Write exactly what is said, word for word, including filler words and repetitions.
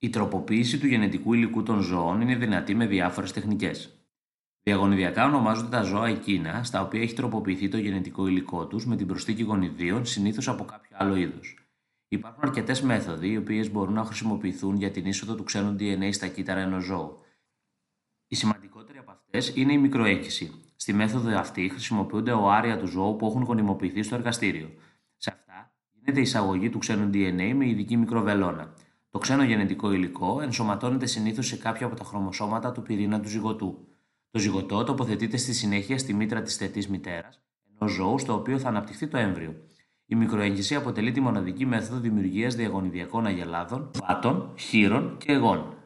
Η τροποποίηση του γενετικού υλικού των ζώων είναι δυνατή με διάφορες τεχνικές. Διαγωνιδιακά ονομάζονται τα ζώα εκείνα στα οποία έχει τροποποιηθεί το γενετικό υλικό τους με την προσθήκη γονιδίων, συνήθως από κάποιο άλλο είδος. Υπάρχουν αρκετές μέθοδοι οι οποίες μπορούν να χρησιμοποιηθούν για την είσοδο του ξένου ντι εν έι στα κύτταρα ενός ζώου. Η σημαντικότερη από αυτές είναι η μικροαίκηση. Στη μέθοδο αυτή χρησιμοποιούνται οάρια του ζώου που έχουν γονιμοποιηθεί στο εργαστήριο. Σε αυτά γίνεται η εισαγωγή του ξένου ντι εν έι με ειδική μικροβελόνα. Το ξένο γενετικό υλικό ενσωματώνεται συνήθως σε κάποια από τα χρωμοσώματα του πυρήνα του ζυγωτού. Το ζυγωτό τοποθετείται στη συνέχεια στη μήτρα της θετής μητέρας, ενός ζώου στο οποίο θα αναπτυχθεί το έμβριο. Η μικροέγχυση αποτελεί τη μοναδική μέθοδο δημιουργίας διαγωνιδιακών αγελάδων, βάτων, χείρων και αιγών.